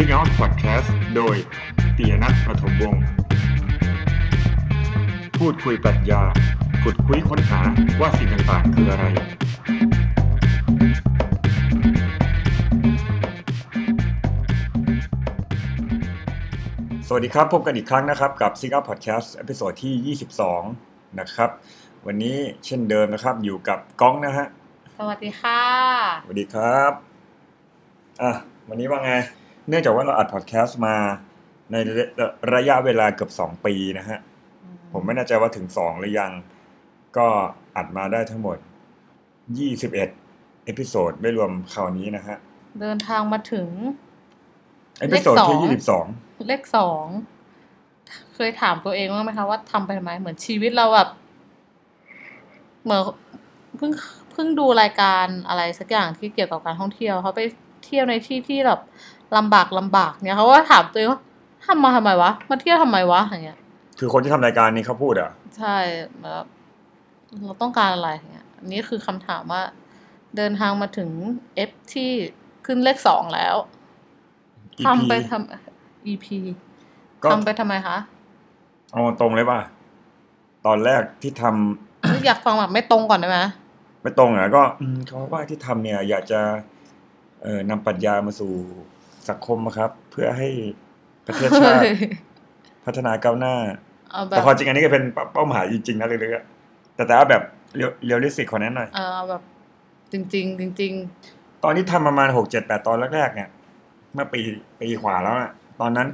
Singha Podcast โดยปิยะนัท ปฐมวงศ์พูดคุยปรัชญาขุดคุยค้นหาว่าสิ่งต่างๆคืออะไรสวัสดีครับพบกันอีกครั้งนะครับกับ Singha Podcast ตอนที่22นะครับวันนี้เช่นเดิมนะครับอยู่กับก้องนะฮะสวัสดีค่ะสวัสดีครับวันนี้ว่าไงเนื่องจากว่าเราอัดพอดแคสต์มาในระยะเวลาเกือบ2ปีนะฮะผมไม่แน่ใจว่าถึง2หรือยังก็อัดมาได้ทั้งหมด21เอพิโซดไม่รวมคราวนี้นะฮะเดินทางมาถึงเอพิโซดที่22เลข2เคยถามตัวเองบ้างมั้ยคะว่าทำไปทำไมเหมือนชีวิตเราแบบเหมือนเพิ่งดูรายการอะไรสักอย่างที่เกี่ยวกับการท่องเที่ยวเขาไปเที่ยวในที่ที่แบบลำบากเนี่ยเขาว่าถามตัวเองว่าทำไมวะมาเที่ยวทำไมวะอย่างเงี้ยคือคนที่ทำรายการนี้เขาพูดอ่ะใช่แบบเราต้องการอะไรอย่างเงี้ยอันนี้คือคำถามว่าเดินทางมาถึง F ที่ขึ้นเลข2แล้ว EP. ทำไปทำ EP ทำไปทำไมคะเอาตรงเลยป่ะตอนแรกที่ทำ อยากฟังแบบไม่ตรงก่อนได้ไหมไม่ตรงอ่ะก็เขาว่าที่ทำเนี่ยอยากจะนำปรัชญามาสู่สังคมนะครับเพื่อให้ประเทศชาติ พัฒนาก้าวหน้าแต่ความจริงอันนี้ก็เป็นเป้าหมายจริงๆนะเรื่อยๆแต่เอาแบบเรียลลิสติกกว่านั้นหน่อยเอาแบบจริงๆจริงๆตอนนี้ทำประมาณ 6-7-8 ตอนแรกๆเนี่ยเมื่อปีขวาแล้วอ่ะตอนนั้น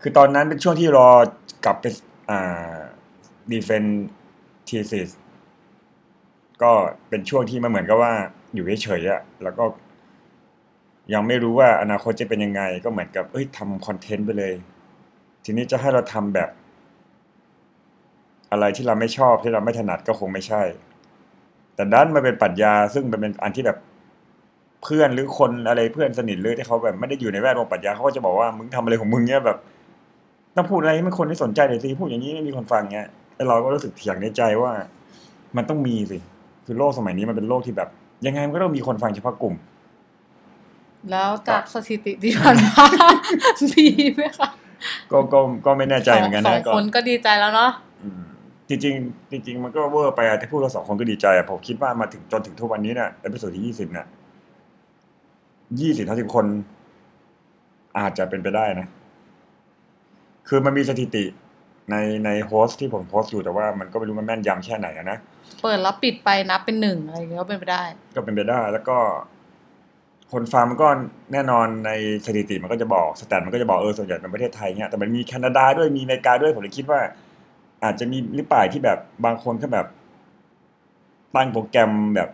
คือตอนนั้นเป็นช่วงที่รอกลับไปดีเฟนทีซิสก็เป็นช่วงที่มันเหมือนกับว่าอยู่เฉยๆอ่ะแล้วก็ยังไม่รู้ว่าอนาคตจะเป็นยังไงก็เหมือนกับทำคอนเทนต์ไปเลยทีนี้จะให้เราทำแบบอะไรที่เราไม่ชอบที่เราไม่ถนัดก็คงไม่ใช่แต่ด้านมันเป็นปรัชญาซึ่งมันเป็นอันที่แบบเพื่อนหรือคนอะไรเพื่อนสนิทหรือที่เขาแบบไม่ได้อยู่ในแวดวงปรัชญาเขาก็จะบอกว่ามึงทำอะไรของมึงเนี่ยแบบต้องพูดอะไรมันคนไม่สนใจเลยสิพูดอย่างนี้ไม่มีคนฟังเงี้ยแต่เราก็รู้สึกเถียงในใจว่ามันต้องมีสิคือโลกสมัยนี้มันเป็นโลกที่แบบยังไงมันก็ต้องมีคนฟังเฉพาะกลุ่มแล้วจากสถิติที่ผ่านมาดีไหมคะก็ไม่แน่ใจเหมือนกันนะ2คนก็ดีใจแล้วเนาะจริงมันก็เวอร์ไปอ่ะที่พูดเรา2คนก็ดีใจอ่ะผมคิดว่ามาถึงจนถึงทุกวันนี้น่ะเอพิโซดที่20น่ะ20-30 คนอาจจะเป็นไปได้นะคือมันมีสถิติในโฮสต์ที่ผมโพสต์อยู่แต่ว่ามันก็ไม่รู้มันแม่นยำแค่ไหนอ่ะนะเปิดแล้วปิดไปนับเป็น1อะไรอย่างเงี้ยก็เป็นไปได้แล้วก็คนฟังมันก็แน่นอนในสถิติมันก็จะบอกสแตทมันก็จะบอกส่วนใหญ่เป็นประเทศไทยเนี่ยแต่มันมีแคนาดาด้วยมีอเมริกาด้วยผมเลยคิดว่าอาจจะมีหรือเปล่าที่แบบบางคนก็แบบตั้งโปรแกรมแบบ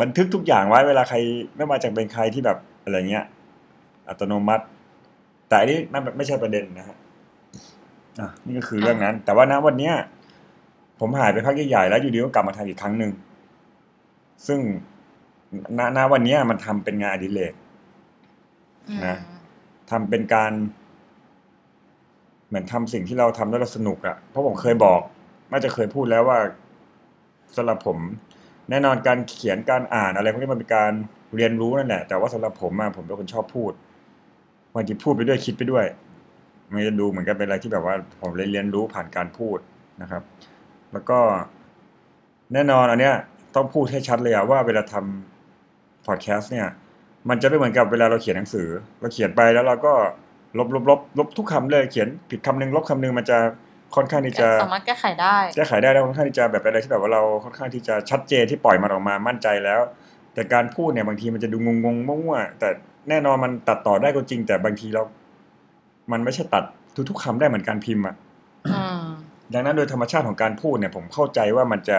บันทึกทุกอย่างไว้เวลาใครไม่ว่าจะเป็นใครที่แบบอะไรเงี้ยอัตโนมัติแต่อันนี้มันไม่ใช่ประเด็นนะฮะนี่ก็คือเรื่องนั้นแต่ว่านะวันเนี้ยผมหายไปพักใหญ่ๆแล้วอยู่ดีก็กลับมาทำอีกครั้งนึงซึ่งณวันนี้มันทำเป็นงานอดิเรกนะทำเป็นการเหมือนทำสิ่งที่เราทำแล้วเราสนุกอ่ะเพราะผมเคยบอกน่าจะเคยพูดแล้วว่าสำหรับผมแน่นอนการเขียนการอ่านอะไรพวกนี้มันเป็นการเรียนรู้นั่นแหละแต่ว่าสำหรับผมผมเป็นคนชอบพูดวันที่พูดไปด้วยคิดไปด้วยมันจะดูเหมือนกันเป็นอะไรที่แบบว่าผมเรียนรู้ผ่านการพูดนะครับแล้วก็แน่นอนอันเนี้ยต้องพูดให้ชัดเลยว่าเวลาทำพอดแคสต์เนี่ยมันจะไม่เหมือนกับเวลาเราเขียนหนังสือเราเขียนไปแล้วเราก็ลบทุกคำเลยเขียนผิดคำนึงลบคำนึงมันจะค่อนข้างที่จะสามารถแก้ไขได้แล้วค่อนข้างที่จะแบบอะไรที่แบบว่าเราค่อนข้างที่จะชัดเจนที่ปล่อยมันออกมามั่นใจแล้วแต่การพูดเนี่ยบางทีมันจะดูงงมั่วๆแต่แน่นอนมันตัดต่อได้ก็จริงแต่บางทีเรามันไม่ใช่ตัดทุกคำได้เหมือนการพิมพ์อ่ะดังนั้นโดยธรรมชาติของการพูดเนี่ยผมเข้าใจว่ามันจะ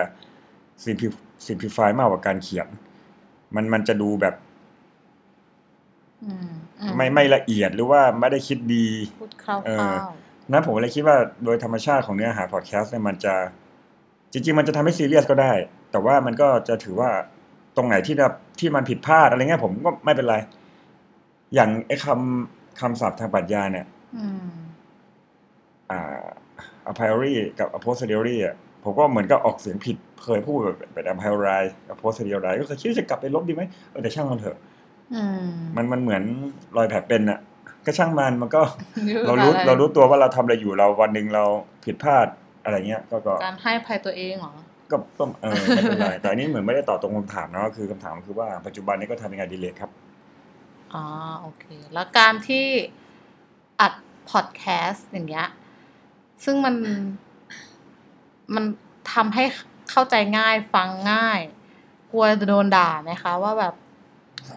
simplify มากกว่าการเขียนมันจะดูแบบไม่ละเอียดหรือว่าไม่ได้คิดดีพูดคร่าวๆนะผมเลยคิดว่าโดยธรรมชาติของเนื้อหาพอดแคสต์เนี่ยมันจะจริงๆมันจะทำให้ซีเรียสก็ได้แต่ว่ามันก็จะถือว่าตรงไหนที่มันผิดพลาดอะไรเงี้ยผมก็ไม่เป็นไรอย่างไอ้คำศัพท์ทางปรัชญาเนี่ยa priori กับ a posteriori อ่ะผมก็เหมือนกับออกเสียงผิดเคยพูดแบบอัมไพร์ไรกับโพสเดียวไรก็คิดจะกลับไปลบดีไหมแต่ช่างมันเถอะมันเหมือนรอยแผลเป็นอะ ก็ช่างมันก็เรารู้ตัวว่าเราทำอะไรอยู่เราวันนึงเราผิดพลาดอะไรเงี้ยก็การให้อภัยตัวเองหรอก็ต้องไม่เป็นไรแต่อันนี้เหมือนไม่ได้ตอบตรงคำถามเนาะคือคำถามคือว่าปัจจุบันนี้ก็ทำยังไงดีเลยครับอ๋อโอเคแล้วการที่อัดพอดแคสต์อย่างเงี้ยซึ่งมันทำให้เข้าใจง่ายฟังง่ายกลัวจะโดนด่าไหมคะว่าแบบ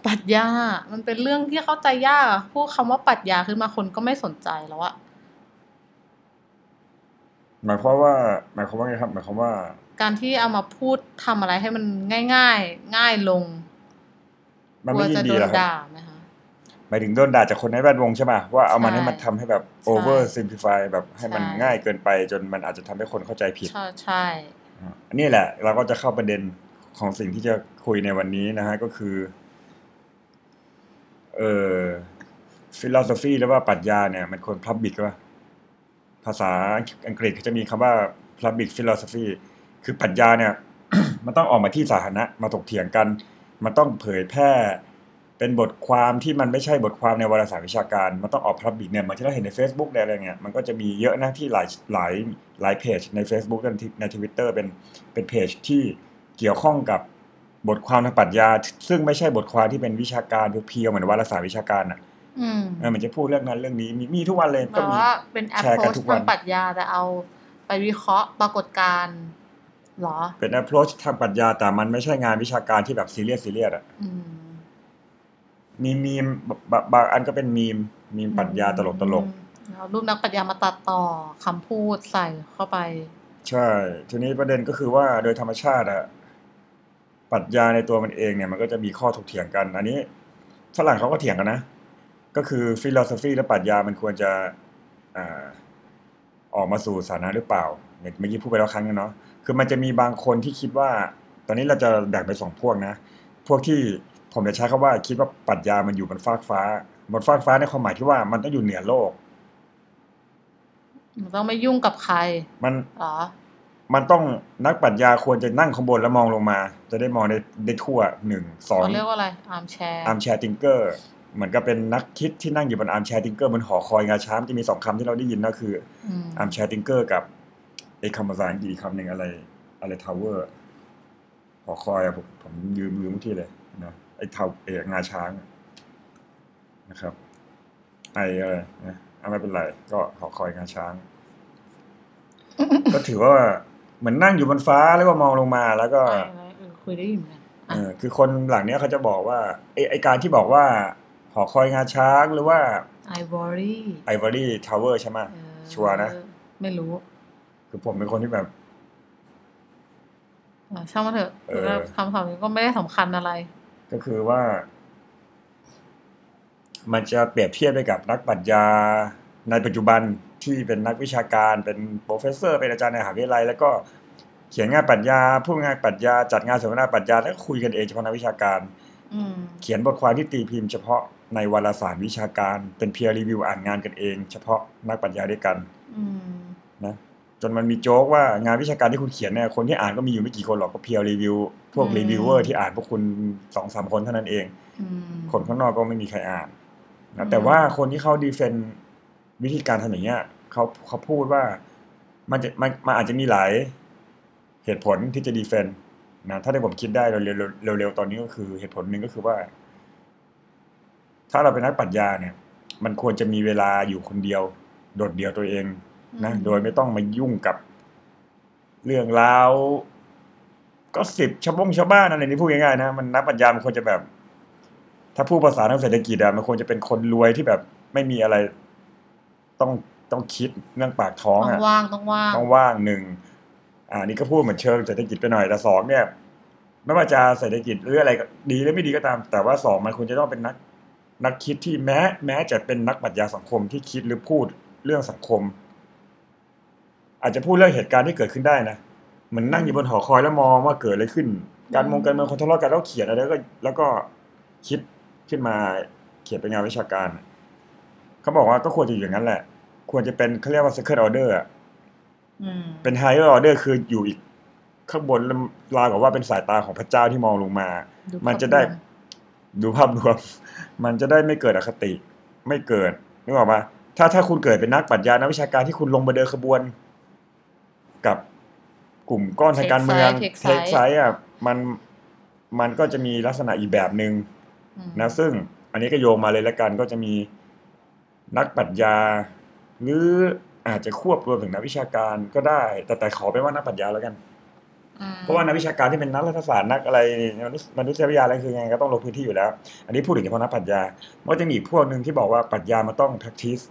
ปรัชญามันเป็นเรื่องที่เข้าใจยากพูดคำว่าปรัชญาขึ้นมาคนก็ไม่สนใจแล้วอะหมายความว่าไงครับหมายความว่าการที่เอามาพูดทำอะไรให้มันง่ายลงกลัวจะโดนด่าไหมคะหมายถึงโดนด่าจากคนในแวดวงใช่ไหมว่าเอามันให้มันทำให้แบบ over simplify แบบให้มันง่ายเกินไปจนมันอาจจะทำให้คนเข้าใจผิดใช่อันนี้แหละเราก็จะเข้าประเด็นของสิ่งที่จะคุยในวันนี้นะฮะก็คือphilosophy หรือว่าปรัชญาเนี่ยมันคน public ป่ะภาษาอังกฤษเขาจะมีคำว่า public philosophy คือปรัชญาเนี่ย มันต้องออกมาที่สาธารณะมาถกเถียงกันมันต้องเผยแพร่เป็นบทความที่มันไม่ใช่บทความในวารสารวิชาการมันต้องออก public เนี่ยเหมือนที่เราเห็นใน Facebook อะไรเงี้ยมันก็จะมีเยอะนะที่หลายเพจใน Facebook ใน Twitter เป็นเพจที่เกี่ยวข้องกับบทความทางปรัชญาซึ่งไม่ใช่บทความที่เป็นวิชาการเพียวๆเหมือนวารสารวิชาการน่ะมันจะพูดเรื่องนั้นเรื่องนี้มีทุกวันเลยก็มีเป็นแอปโพสทางปรัชญาแต่เอาไปวิเคราะห์ปรากฏการณ์เหรอเป็นแอปโพสทางปรัชญาแต่มันไม่ใช่งานวิชาการที่แบบซีเรียสอ่ะมีมบางอันก็เป็นมีมปรัชญาตลกเอารูปนักปรัชญามาตัดต่อคำพูดใส่เข้าไปใช่ทีนี้ประเด็นก็คือว่าโดยธรรมชาติอะปรัชญาในตัวมันเองเนี่ยมันก็จะมีข้อถกเถียงกันอันนี้ฝรั่งเขาก็เถียงกันนะก็คือฟิโลโซฟีและปรัชญามันควรจะออกมาสู่สาธารณะหรือเปล่าเมื่อกี้พูดไปแล้วครั้งนึงเนาะคือมันจะมีบางคนที่คิดว่าตอนนี้เราจะแบ่งเป็น2พวกนะพวกที่ผมจะใช้คำว่าคิดว่าปรัชญามันอยู่บนฟากฟ้าบนฟากฟ้าในความหมายที่ว่ามันต้องอยู่เหนือโลกมันต้องไม่ยุ่งกับใครมันอ๋อมันต้องนักปรัชญาควรจะนั่งข้างบนแล้วมองลงมาจะได้มองได้ทั่ว1 2เขาเรียกว่าอะไรอาร์มแชร์ทิงเกอร์เหมือนกับเป็นนักคิดที่นั่งอยู่บนอาร์มแชร์ทิงเกอร์บนหอคอยงาช้างจะมี2คำที่เราได้ยินก็คืออาร์มแชร์ทิงเกอร์กับไอ้คำภาษาอังกฤษคำหนึ่งอะไรทาวเวอร์หอคอยอะผมลืมทุกที่เลยนะไอ้ทาวเองาช้างนะครับไอ้อะไรนะไม่เป็นไรก็หอคอยงาช้างก็ถือว่าเหมือนนั่งอยู่บนฟ้าแล้วก็มองลงมาแล้วก็คุยได้ยินกันคือคนหลังเนี้ยเขาจะบอกว่าไอการที่บอกว่าหอคอยงาช้างหรือว่า Ivory Tower ใช่ไหมชัวร์นะไม่รู้คือผมเป็นคนที่แบบช่างมันเถอะคำถามนี้ก็ไม่ได้สำคัญอะไรก็คือว่ามันจะเปรียบเทียบไปกับนักปรัชญาในปัจจุบันที่เป็นนักวิชาการเป็นโปรเฟสเซอร์เป็นอาจารย์ในมหาวิทยาลัยแล้วก็เขียนงานปรัชญาพูดงานปรัชญาจัดงานสัมมนาปรัชญาแล้วคุยกันเองเฉพาะนักวิชาการเขียนบทความที่ตีพิมพ์เฉพาะในวารสารวิชาการเป็น peer review อ่านงานกันเองเฉพาะนักปรัชญาด้วยกันนะจนมันมีโจ๊กว่างานวิชาการที่คุณเขียนเนี่ยคนที่อ่านก็มีอยู่ไม่กี่คนหรอกก็ peer review พวก reviewer ที่อ่านพวกคุณ 2-3 คนเท่านั้นเองคนข้างนอกก็ไม่มีใครอ่านนะแต่ว่าคนที่เขาดีเฟนวิธีการทำอย่างเงี้ยเขาพูดว่ามันอาจจะมีหลายเหตุผลที่จะดีเฟนด์นะถ้าได้ผมคิดได้เร็วๆตอนนี้ก็คือเหตุผลนึงก็คือว่าถ้าเราเป็นนักปรัชญาเนี่ยมันควรจะมีเวลาอยู่คนเดียวโดดเดี่ยวตัวเองนะโดยไม่ต้องมายุ่งกับเรื่องราวก็สิบชาวบ้านอะไรนี่พูดง่ายๆนะมันนักปรัชญามันควรจะแบบถ้าพูดภาษาทางเศรษฐกิจอะมันควรจะเป็นคนรวยที่แบบไม่มีอะไรต้องคิดเรื่องปากท้องอ่ะต้องว่าง1อันนี้ก็พูดเหมือนเชิงเศรษฐกิจไปหน่อยแต่2เนี่ยไม่ว่าจะเศรษฐกิจหรืออะไรดีหรือไม่ดีก็ตามแต่ว่า2มันควรจะต้องเป็นนักคิดที่แม้จะเป็นนักปรัชญาสังคมที่คิดหรือพูดเรื่องสังคมอาจจะพูดเรื่องเหตุการณ์ที่เกิดขึ้นได้นะเหมือนนั่งอยู่บนหอคอยแล้วมองว่าเกิดอะไรขึ้นการเมืองคนทะเลาะกันแล้วเขียนอะไรแล้วก็คิดขึ้นมาเขียนเป็นงานวิชาการเขาบอกว่าก็ควรจะอยู่อย่างนั้นแหละควรจะเป็นเขาเรียกว่า second order อ่ะเป็น higher order คืออยู่อีกข้างบนราวกับว่าเป็นสายตาของพระเจ้าที่มองลงมามันจะได้ดูภาพรวมมันจะได้ไม่เกิดอคติไม่เกิด นึกออกมาถ้าคุณเกิดเป็นนักปรัชญานักวิชาการที่คุณลงมาเดินขบวนกับกลุ่มก้อนทางการเมืองเทคไซด์อ่ะมันก็จะมีลักษณะอีกแบบนึงนะซึ่งอันนี้ก็โยงมาเลยละกันก็จะมีนักปรัชญาหรืออาจจะควบรวมถึงนักวิชาการก็ได้แต่ขอเป็นว่านักปรัชญาแล้วกันเพราะว่านักวิชาการที่เป็นนักรัฐศาสตร์นักอะไรมนุษยวิทยาอะไรคือไงก็ต้องลงพื้นที่อยู่แล้วอันนี้พูดถึงเฉพาะนักปรัชญามันก็จะมีอีกพวกนึงที่บอกว่าปรัชญามันต้อง practice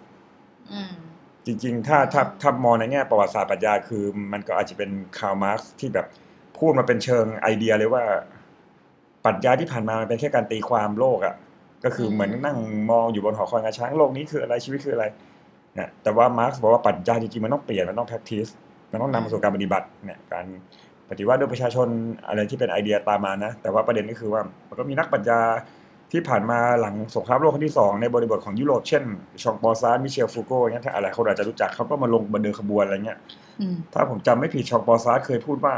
จริงๆถ้ามองในแง่ประวัติศาสตร์ปรัชญาคือมันก็อาจจะเป็นคาร์ลมาร์กซ์ที่แบบพูดมาเป็นเชิงไอเดียเลยว่าปรัชญาที่ผ่านมามันเป็นแค่การตีความโลกอ่ะก็คือเหมือนนั่งมองอยู่บนหอคอยงาช้างโลกนี้คืออะไรชีวิตคืออะไรนะแต่ว่ามาร์กซ์บอกว่าปรัชญาจริงๆมันต้องเปลี่ยนมันต้อง practice มันต้องนำมาสู่การปฏิบัติเนี่ยการปฏิวัติด้วยประชาชนอะไรที่เป็นไอเดียตามมานะแต่ว่าประเด็นก็คือว่ามันก็มีนักปรัชญาที่ผ่านมาหลังสงครามโลกครั้งที่2ในบริบทของยุโรปเช่นชองปอซานมิเชลฟูโก้อย่างเงี้ยถ้าอะไรคนอาจจะรู้จักเขาก็มาลงบนเดินขบวนอะไรเงี้ยถ้าผมจำไม่ผิดชองปอซานเคยพูดว่า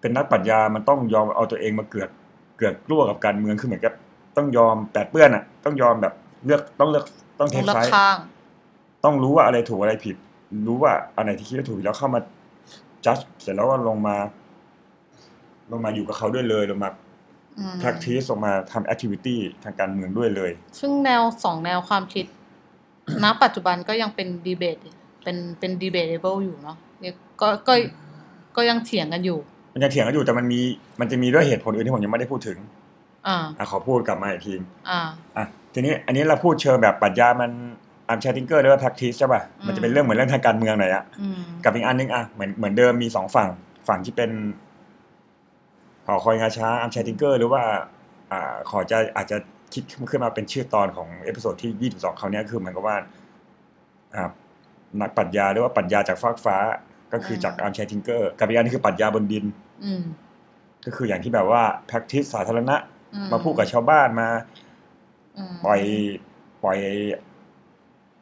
เป็นนักปรัชญามันต้องยอมเอาตัวเองมาเกือกกลัวกับการเมืองคือเหมือนกับต้องยอมแปดเปื้อนอ่ะต้องยอมแบบเลือกต้องเทคไซด์ต้องรู้ว่าอะไรถูกอะไรผิดรู้ว่าอะไรที่คิดว่าถูกแล้วเข้ามาจัดเสร็จแล้วก็ลงมาอยู่กับเขาด้วยเลยลงมา practice ลงมาทำ activity ทางการเมืองด้วยเลยซึ่งแนว2แนวความคิด ณ ปัจจุบันก็ยังเป็น debate เป็น debatable อยู่เนาะก็ยังเถียงกันอยู่มันยังเถียงกันอยู่แต่มันจะมีด้วยเหตุผลอื่นที่ผมยังไม่ได้พูดถึงขอพูดกลับมาอีกทีทีนี้อันนี้เราพูดเชิงแบบปรัชญามันอัมแชร์ทิงเกอร์ด้วยว่า practice ใช่ป่ะมันจะเป็นเรื่องเหมือนเรื่องทางการเมืองหน่อยอะกับอีกอันนึงอะเหมือนเดิมมี2ฝั่งที่เป็นขอคอยงาช้าอัมแชร์ทิงเกอร์หรือว่าขอจะอาจจะคิดขึ้นมาเป็นชื่อตอนของเอพิโซดที่22คราวนี้คือเหมือนกับว่านักปรัชญาหรือว่าปรัชญาจากฟากฟ้าก็คือจากอัมแชร์ทิงเกอร์กับอีกอันนึงคือปรัชญาบนดินก็คืออย่างที่แบบว่า practice สาธารณะมาพูดกับชาวบ้านมาปล่อย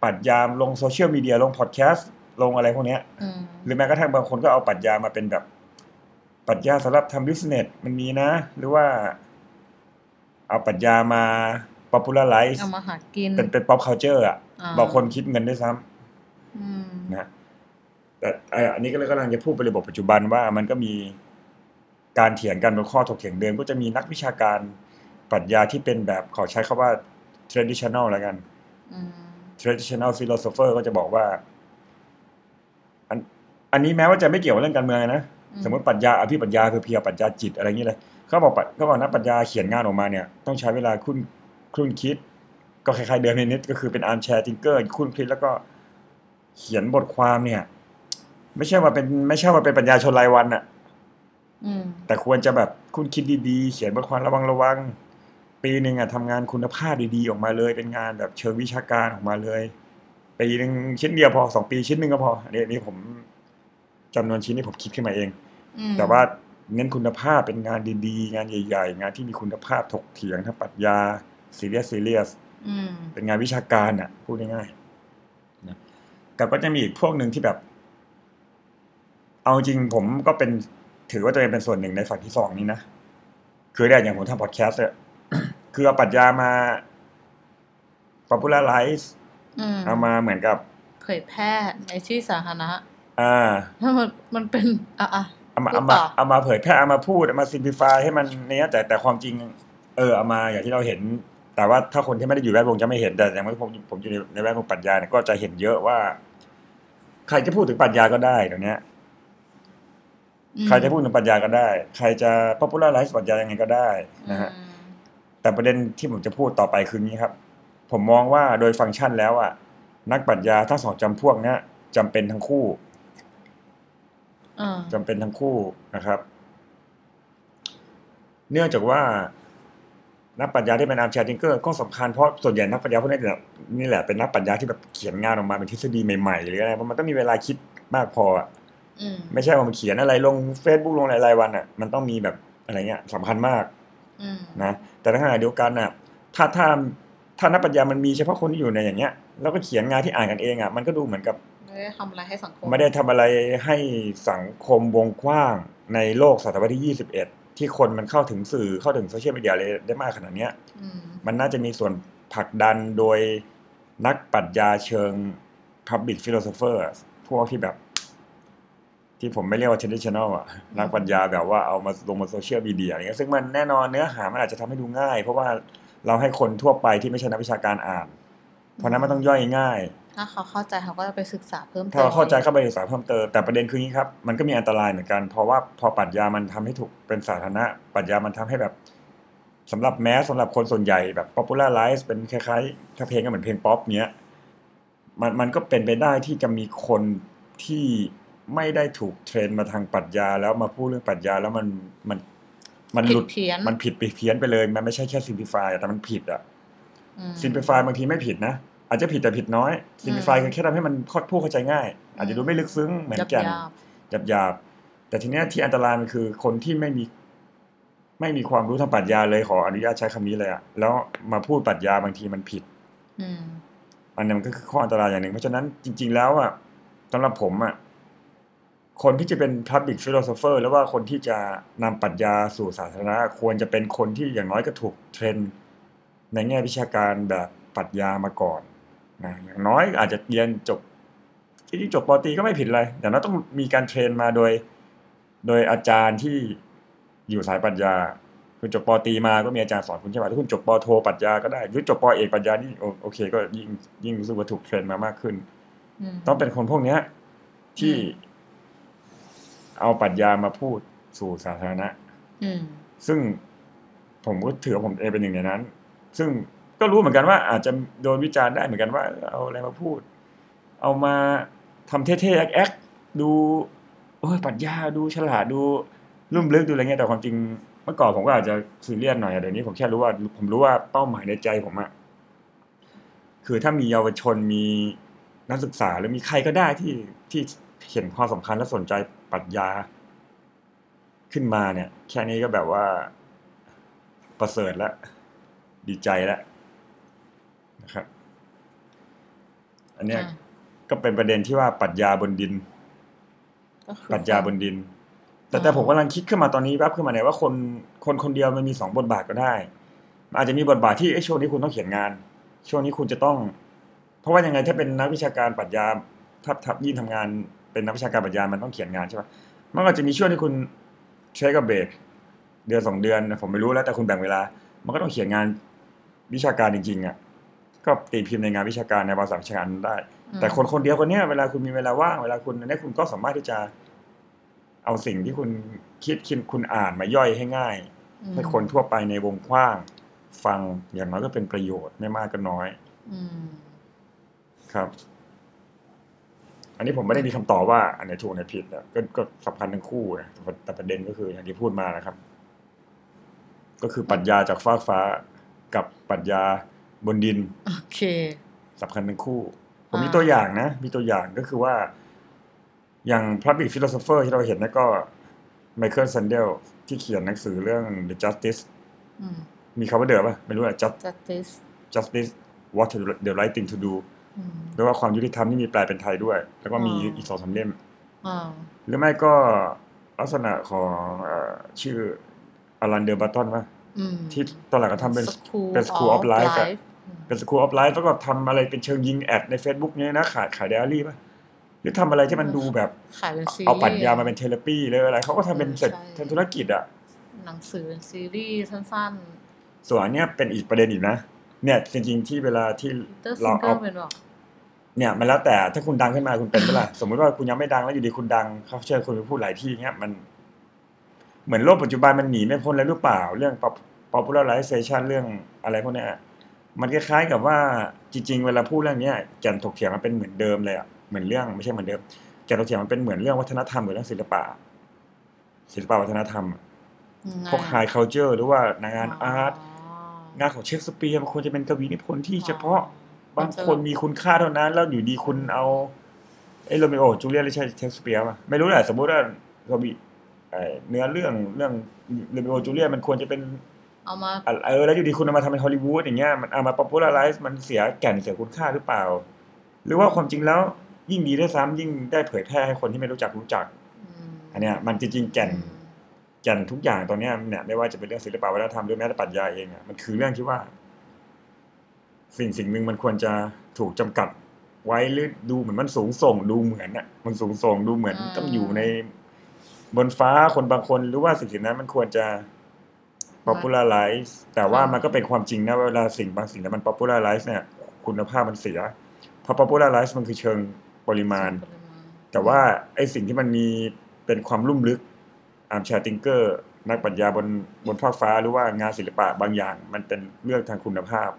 ปรัชญาลงโซเชียลมีเดียลงพอดแคสต์ลงอะไรพวกนี้หรือแม้กระทั่งบางคนก็เอาปรัชญามาเป็นแบบปรัชญาสำหรับทำบิสเนสมันมีนะหรือว่าเอาปรัชญามา popularize เอามาหากินเป็น pop culture อ่ะบางคนคิดเงินด้วยซ้ำนะแต่อันนี้ก็เลยกำลังจะพูดบริบทปัจจุบันว่ามันก็มีการเถียงกันบนข้อถกเถียงเดิมก็จะมีนักวิชาการปรัชญาที่เป็นแบบขอใช้คำว่า traditional แล้วกันtraditional philosopher ก็จะบอกว่าอันนี้แม้ว่าจะไม่เกี่ยวกับเรื่องการเมืองนะสมมติปรัชญาอภิปรัชญาคือเพียวปรัชญาจิตอะไรอย่างเงี้ยเลยเขาบอกนักปรัชญาเขียนงานออกมาเนี่ยต้องใช้เวลาคุ้นคิดก็คล้ายๆเดิมนิดก็คือเป็นอาร์มแชร์ทิงเกอร์คุ้นคิดแล้วก็เขียนบทความเนี่ยไม่ใช่ว่าเป็นปรัชญาชนรายวันน่ะแต่ควรจะแบบคุ้นคิดดีๆเขียนบทความระวังปีนึงอ่ะทำงานคุณภาพดีๆออกมาเลยเป็นงานแบบเชิงวิชาการออกมาเลยปีนึงชิ้นเดียวพอ2ปีชิ้นนึงก็พออันนี้ผมจำนวนชิ้นนี่ผมคิดขึ้นมาเองแต่ว่าเน้นคุณภาพเป็นงานดีๆงานใหญ่ๆงานที่มีคุณภาพถกเถียงทั้งปรัชญาซีเรียสเป็นงานวิชาการอ่ะพูดง่ายๆนะแต่ก็จะมีอีกพวกนึงที่แบบเอาจริงผมก็เป็นถือว่าตัวเองเป็นส่วนหนึ่งในฝั่งที่2นี้นะคือได้อย่างผมทำพอดแคสต์เนี่ยคือเอาปรัชญามา popularize เอามาเหมือนกับเผยแพร่ในที่สาธารณะมันเป็นเอามาเผยแพร่เอามาพูดเอามา simplify ให้มันเนี้ยแต่ความจริงเอามาอย่างที่เราเห็นแต่ว่าถ้าคนที่ไม่ได้อยู่แวดวงจะไม่เห็นแต่อย่างที่ผมอยู่ในแวดวงปรัชญาเนี่ยก็จะเห็นเยอะว่าใครจะพูดถึงปรัชญาก็ได้ตรงเนี้ยใครจะพูดถึงปรัชญาก็ได้ใครจะ popularize ปรัชญายังไงก็ได้นะฮะแต่ประเด็นที่ผมจะพูดต่อไปคือนี้ครับผมมองว่าโดยฟังก์ชันแล้วอ่ะนักปรัชญาทั้ง2จำพวกเนี้ยจำเป็นทั้งคู่นะครับเนื่องจากว่านักปรัชญาที่เป็นอาร์มแชร์ทิงเกอร์ก็สำคัญเพราะส่วนใหญ่นักปรัชญาพวกนี้นี่แหละเป็นนักปรัชญาที่แบบเขียนงานออกมาเป็นทฤษฎีใหม่ๆหรืออะไรเพราะมันต้องมีเวลาคิดมากพออ่ะไม่ใช่ว่ามันเขียนอะไรลง Facebook ลงรายวันอ่ะมันต้องมีแบบอะไรเงี้ยสำคัญมากนะแต่ในขณะเดียวกันน่ะถ้านักปรัชญามันมีเฉพาะคนที่อยู่ในอย่างเงี้ยแล้วก็เขียนงานที่อ่านกันเองอ่ะมันก็ดูเหมือนกับไม่ได้ทำอะไรให้สังคมวงกว้างในโลกศตวรรษที่21ที่คนมันเข้าถึงสื่อเข้าถึงโซเชียลมีเดียอะไรได้มากขนาดเนี้ยมันน่าจะมีส่วนผลักดันโดย นักปรัชญาเชิง public philosopher พวกที่แบบที่ผมไม่เรียกว่า traditional อ่ะนักปรัชญาแบบว่าเอามาลงบนโซเชียลมีเดียอะไรเงี้ยซึ่งมันแน่นอนเนื้อหามันอาจจะทำให้ดูง่ายเพราะว่าเราให้คนทั่วไปที่ไม่ใช่นักวิชาการอ่านเพราะนั้นมันต้องย่อยง่ายถ้าเขาเข้าใจเขาก็จะไปศึกษาเพิ่มเติมถ้าเข้าใจเข้าไปศึกษาเพิ่มเติมแต่ประเด็นคืองี้ครับมันก็มีอันตรายเหมือนกันเพราะว่าพอปรัชญามันทำให้ถูกเป็นสาธารณะปรัชญามันทำให้แบบสำหรับแมสสำหรับคนส่วนใหญ่แบบ popularize เป็นคล้ายๆถ้าเพลงก็เหมือนเพลงป๊อปเนี้ยมันก็เป็นไปได้ที่จะมีคนที่ไม่ได้ถูกเทรนมาทางปรัชญาแล้วมาพูดเรื่องปรัชญาแล้วมันหลุดมันผิดไปเพี้ยนไปเลยมันไม่ใช่แค่ simplify แต่มันผิดอ่ะ simplify บางทีไม่ผิดนะอาจจะผิดแต่ผิดน้อย simplify คือแค่ทำให้มันพูดเข้าใจง่ายอาจจะดูไม่ลึกซึ้งเหมือนกันหยาบๆแต่ทีเนี้ยที่อันตรายมันคือคนที่ไม่มีความรู้ทางปรัชญาเลยขออนุญาตใช้คำนี้เลยอ่ะแล้วมาพูดปรัชญาบางทีมันผิดอันนั้นก็คือข้ออันตรายอย่างหนึ่งเพราะฉะนั้นจริงๆแล้วอ่ะสำหรับผมอ่ะคนที่จะเป็น public philosopher หรือว่าคนที่จะนำปรัชญาสู่สาธารณะควรจะเป็นคนที่อย่างน้อยก็ถูกเทรนในแง่วิชาการแบบปรัชญามาก่อนนะอย่างน้อยอาจจะเรียนจบที่จบป.ตรีก็ไม่ผิดเลยอย่างน้อยต้องมีการเทรนมาโดยอาจารย์ที่อยู่สายปรัชญาคุณจบป.ตรีมาก็มีอาจารย์สอนคุณใช่ไหมถ้าคุณจบป.โทปรัชญาก็ได้หรือจบป.เอกปรัชญานี่โอเคก็ยิ่งรู้สึกว่าถูกเทรนมามากขึ้นต้องเป็นคนพวกนี้ที่เอาปรัชญามาพูดสู่สาธารณะซึ่งผมก็ถือผมเป็นหนึ่งในนั้นซึ่งก็รู้เหมือนกันว่าอาจจะโดนวิจารณ์ได้เหมือนกันว่าเอาอะไรมาพูดเอามาทำเท่ๆแอ๊กๆดูปรัชญาดูฉลาดดูลุ่มลึกดูอะไรเงี้ยแต่ความจริงเมื่อก่อนผมก็อาจจะซีเรียสหน่อยเดี๋ยวนี้ผมแค่รู้ว่าผมรู้ว่าเป้าหมายในใจผมอะคือถ้ามีเยาวชนมีนักศึกษาหรือมีใครก็ได้ที่เห็นความสำคัญและสนใจปรัชญาขึ้นมาเนี่ยแค่นี้ก็แบบว่าประเสริฐแล้วดีใจแล้วนะครับอันเนี้ยก็เป็นประเด็นที่ว่าปรัชญาบนดินปรัชญาบนดินแต่ผมกำลังคิดขึ้นมาตอนนี้แวบขึ้นมาเนี่ยว่าคนเดียวมันมี2บทบาทก็ได้อาจจะมีบทบาทที่ช่วงนี้คุณต้องเขียนงานช่วงนี้คุณจะต้องเพราะว่ายังไงถ้าเป็นนักวิชาการปรัชญาทับยิ่งทำงานเป็นนักวิชาการปรัชญามันต้องเขียนงานใช่ป่ะมันก็จะมีช่วงที่คุณเทรคกับเบรกเดือน2เดือนผมไม่รู้แล้วแต่คุณแบ่งเวลามันก็ต้องเขียนงานวิชาการจริงๆอ่ะก็ตีพิมพ์ในงานวิชาการในภาษาวิชาการได้แต่คนเดียวคนเนี้ยเวลาคุณมีเวลาว่างเวลาคุณได้คุณก็สามารถที่จะเอาสิ่งที่คุณคิดคุณอ่านมาย่อยให้ง่ายให้คนทั่วไปในวงกว้างฟังอย่างน้อยก็เป็นประโยชน์ไม่มากก็น้อยครับอันนี้ผมไม่ได้มีคำตอบว่าอันไหนถูกอันไหนผิดนะก็สำคัญทั้งคู่นะแต่ประเด็นก็คืออย่างที่พูดมานะครับก็คือปรัชญาจากฟากฟ้ากับปรัชญาบนดินโอเคสำคัญทั้งคู่ผมมีตัวอย่างนะมีตัวอย่างก็คือว่าอย่าง public philosopher ที่เราเห็นนะก็ Michael Sandel ที่เขียนหนังสือเรื่อง The Justice มีคำว่าเดือบป่ะไม่รู้อ่ะ Justice What the Right Thing to Doแปลว่าความยุติธรรมที่มีแปลเป็นไทยด้วยแล้วก็มีอีก 2-3 เล่มหรือไม่ก็ลักษณะของชื่อ Alander Button ป่ะที่ตอนหลังก็ทำเป็น School of Life เป็น School of Life แล้วก็ทำอะไรเป็นเชิงยิงแอดใน Facebook เนี่ยนะขายไดอารี่ป่ะหรือทำอะไรที่มันดูแบบเอาปรัชญามาเป็นเทเลปี้หรืออะไรเขาก็ทำเป็นเสร็จทำธุรกิจอ่ะหนังสือซีรีส์สั้นๆส่วนอันเนี้ยเป็นอีกประเด็นอีกนะเนี่ยจริงๆที่เวลาที่เราเอาเนี่ยมันแล้วแต่ถ้าคุณดังขึ้นมาคุณเป็นเมื่อไหร่สมมติว่าคุณยังไม่ดังแล้วอยู่ดีคุณดังเขาเชิญคุณไปพูดหลายที่เงี้ยมันเหมือนโลกปัจจุบันมันหนีไม่พ้นเลยหรือเปล่าเรื่อง popularization เรื่องอะไรพวกเนี้ยมันคล้ายๆกับว่าจริงๆเวลาพูดเรื่องเนี้ยแก่นถกเถียงมันเป็นเหมือนเดิมเลยอ่ะเหมือนเรื่องไม่ใช่เหมือนเดิมแก่นถกเถียงมันเป็นเหมือนเรื่องวัฒนธรรมหรือเรื่องศิลปะวัฒนธรรมพวก high culture หรือว่างานอาร์ตงานของเชคสเปียร์มันควรจะเป็นกวีนิพนธ์ที่เฉพาะบางคนมีคุณค่าเท่านั้นแล้วอยู่ดีคุณเอาโรมิโอจูเลียตไม่ใช่เชคสเปียร์ป่ะไม่รู้แหละสมมุติว่าเรามีเนื้อเรื่องโรมิโอจูเลียตมันควรจะเป็นเอามาแล้วอยู่ดีคุณเอามาทำเป็นฮอลลีวูดอย่างเงี้ยมันเอามา popularize มันเสียแก่นเสียคุณค่าหรือเปล่าหรือว่าความจริงแล้วยิ่งดีด้วยซ้ำยิ่งได้เผยแพร่ให้คนที่ไม่รู้จักอันเนี้ยมันจริงๆแก่นทุกอย่างตอนเนี้ยเนี่ยไม่ว่าจะเป็นเรื่องศิลปะวัฒนธรรมหรือแม้แต่ปรัชญาเองอ่ะมันคือเรื่องที่ว่า สิ่งหนึ่งมันควรจะถูกจำกัดไว้หรือดูเหมือนมันสูงส่งดูเหมือนอ่ะมันสูงส่งดูเหมือนต้องอยู่ในบนฟ้าคนบางคนหรือว่าสิ่งนั้นมันควรจะ popularize แต่ว่ามันก็เป็นความจริงนะเวลาสิ่งบางสิ่งแล้วมัน popularize เนี่ยคุณภาพมันเสียเพราะ popularize มันคือเชิงปริมาณแต่ว่าไอ้สิ่งที่มันมีเป็นความลุ่มลึกarmchair thinker นักปรัชญาบนภาคฟ้าหรือว่างานศิลปะบางอย่างมันเป็นเรื่องทางคุณภาพ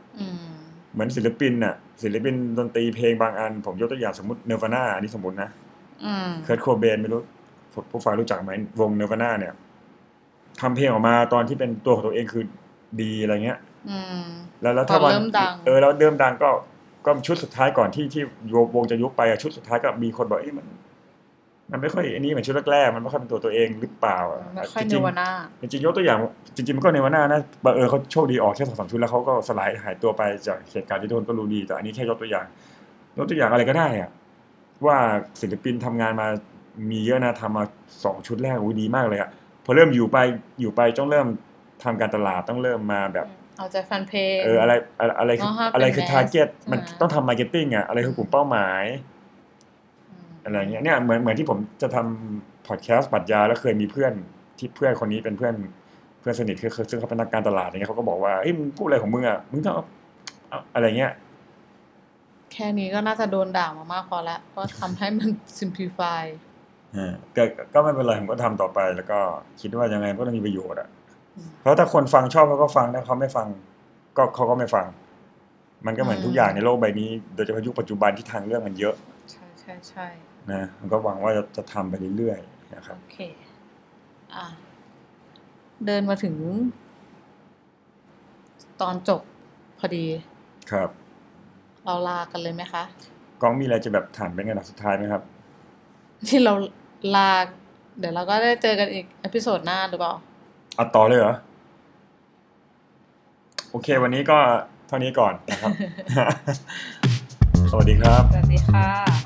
เหมือนศิลปินน่ะศิลปินดนตรีเพลงบางอันผมยกตัวอย่างสมมุติ Nirvana อันนี้สมมุตินะเคิร์ท โคเบนไม่รู้ผู้ฟังรู้จักไหมวง Nirvana เนี่ยทำเพลงออกมาตอนที่เป็นตัวของตัวเองคือดีอะไรเงี้ยแล้วถ้าวันแล้วเริ่มดังก็ชุดสุดท้ายก่อนที่วงจะยุบไปชุดสุดท้ายก็มีคนบอกเอ๊ะมันไม่ค่อยอันนี้เหมือนชุดแรกๆมันไม่ค่อยเป็นตัวเองหรือเปล่าจริงๆ Nirvana จริงๆยกตัวอย่างจริงๆมันก็ Nirvana นะบังเอิญเขาโชคดีออกแค่ 2-3 ชุดแล้วเขาก็สลายหายตัวไปจากเหตุการณ์ที่โดนก็รู้ดีแต่อันนี้แค่ยกตัวอย่างอะไรก็ได้อ่ะว่าศิลปินทำงานมามีเยอะนะทำมา2ชุดแรกดีมากเลยอ่ะพอเริ่มอยู่ไปต้องเริ่มทำการตลาดต้องเริ่มมาแบบเอาใจแฟนเพลงอะไรคือ target มันต้องทำ marketing อ่ะอะไรคือกลุ่มเป้าหมายอะไรเงี้ยเนี่ยเหมือนที่ผมจะทำพอดแคสต์ปรัชญาแล้วเคยมีเพื่อนที่เพื่อนคนนี้เป็นเพื่อนสนิทซึ่งเขาเป็นนักการตลาดอะไรเงี้ยเขาก็บอกว่าเอ้ยมึงพูดอะไรของมึงอ่ะมึงต้องอะไรเงี้ยแค่นี้ก็น่าจะโดนด่ามามากพอแล้วก็ทำให้มัน simplify ก็ไม่เป็นไรผมก็ทำต่อไปแล้วก็คิดว่ายังไงก็ต้องมีประโยชน์อ่ะเพราะถ้าคนฟังชอบเขาก็ฟังถ้าเขาไม่ฟังก็เขาก็ไม่ฟังมันก็เหมือนทุกอย่างในโลกใบนี้โดยเฉพาะยุคปัจจุบันที่ทางเรื่องมันเยอะใช่นะผมก็หวังว่าจะทำไปเรื่อยๆนะครับโอเคเดินมาถึงตอนจบพอดีครับเราลากันเลยไหมคะก้องมีอะไรจะแบบถามเป็นอันดับสุดท้ายไหมครับที่เราลาเดี๋ยวเราก็ได้เจอกันอีกเอพิโซดหน้าหรือเปล่าอัดต่อเลยเหรอโอเควันนี้ก็เท่านี้ก่อนนะครับ สวัสดีครับสวัสดีค่ะ